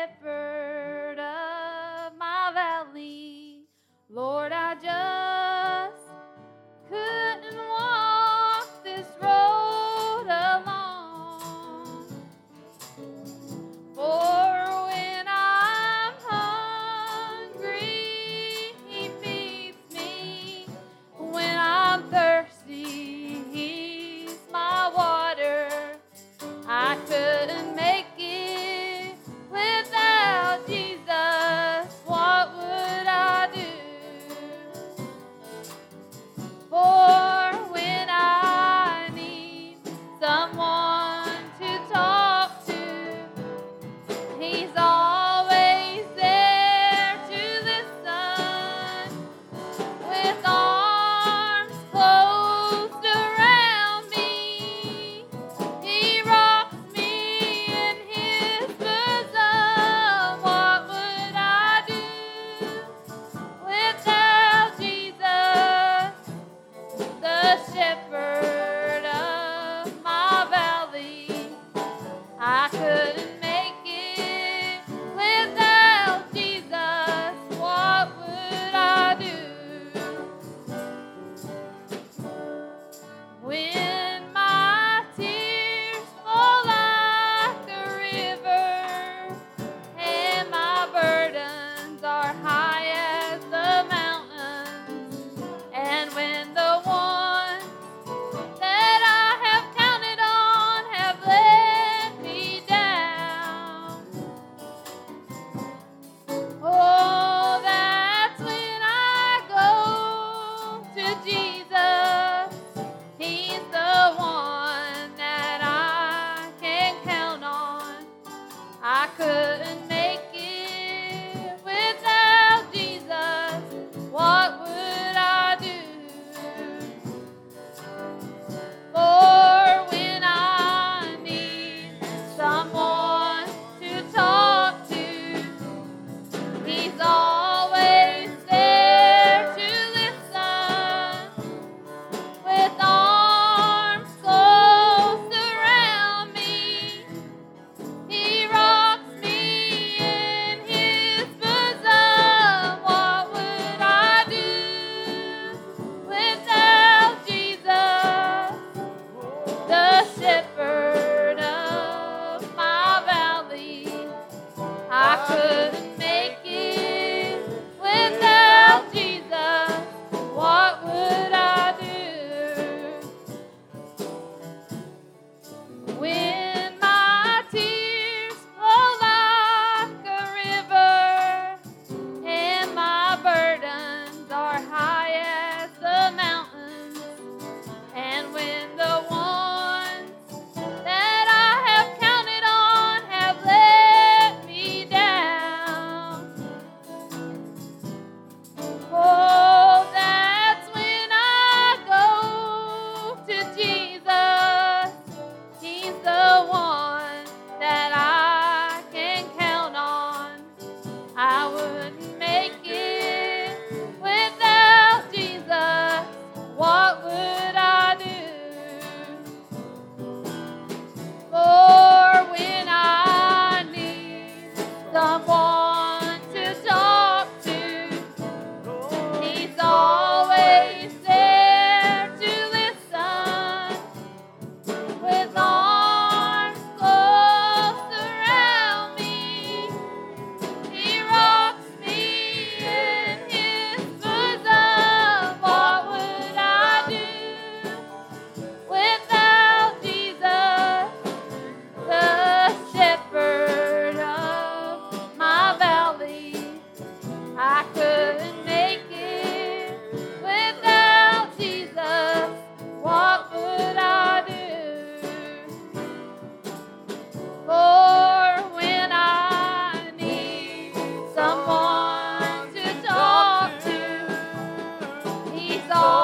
shepherd of my valley. Lord, I just couldn't walk this road alone. For when I'm hungry, He feeds me. When I'm thirsty, He's my water. I couldn't make it without Jesus. What would I do? For when I need someone to talk to, He's always there to listen. With arms closed around me, He rocks me in His bosom. What would I do without Jesus, the shepherd of my valley? I couldn't make it without Jesus. What would I do? When my tears fall like a river and my burdens are high as the mountains, and when the one that I have counted on have let me down, oh, that's when I go to Jesus. He's the one that I can count on. I couldn't make it without Jesus. What would I do? For when I need someone to talk to, He's always there to listen. With arms closed around me, He rocks me in His bosom. What would I do without Jesus, the shepherd of my valley? I couldn't make it without Jesus. What would I do? When my tears flow like a river and my burdens are high as the mountains, and when the ones that I have counted on have let me down, oh, that's when I go to Jesus. He's the one that I can count on. I wouldn't make it without Jesus. What would I do? For when I need someone to talk to, He's always there to listen. With arms closed around me, He rocks me in His bosom. What would I do without Jesus, the shepherd of my valley? I couldn't make it without Jesus. What would I do? For when I need someone to talk to, He's all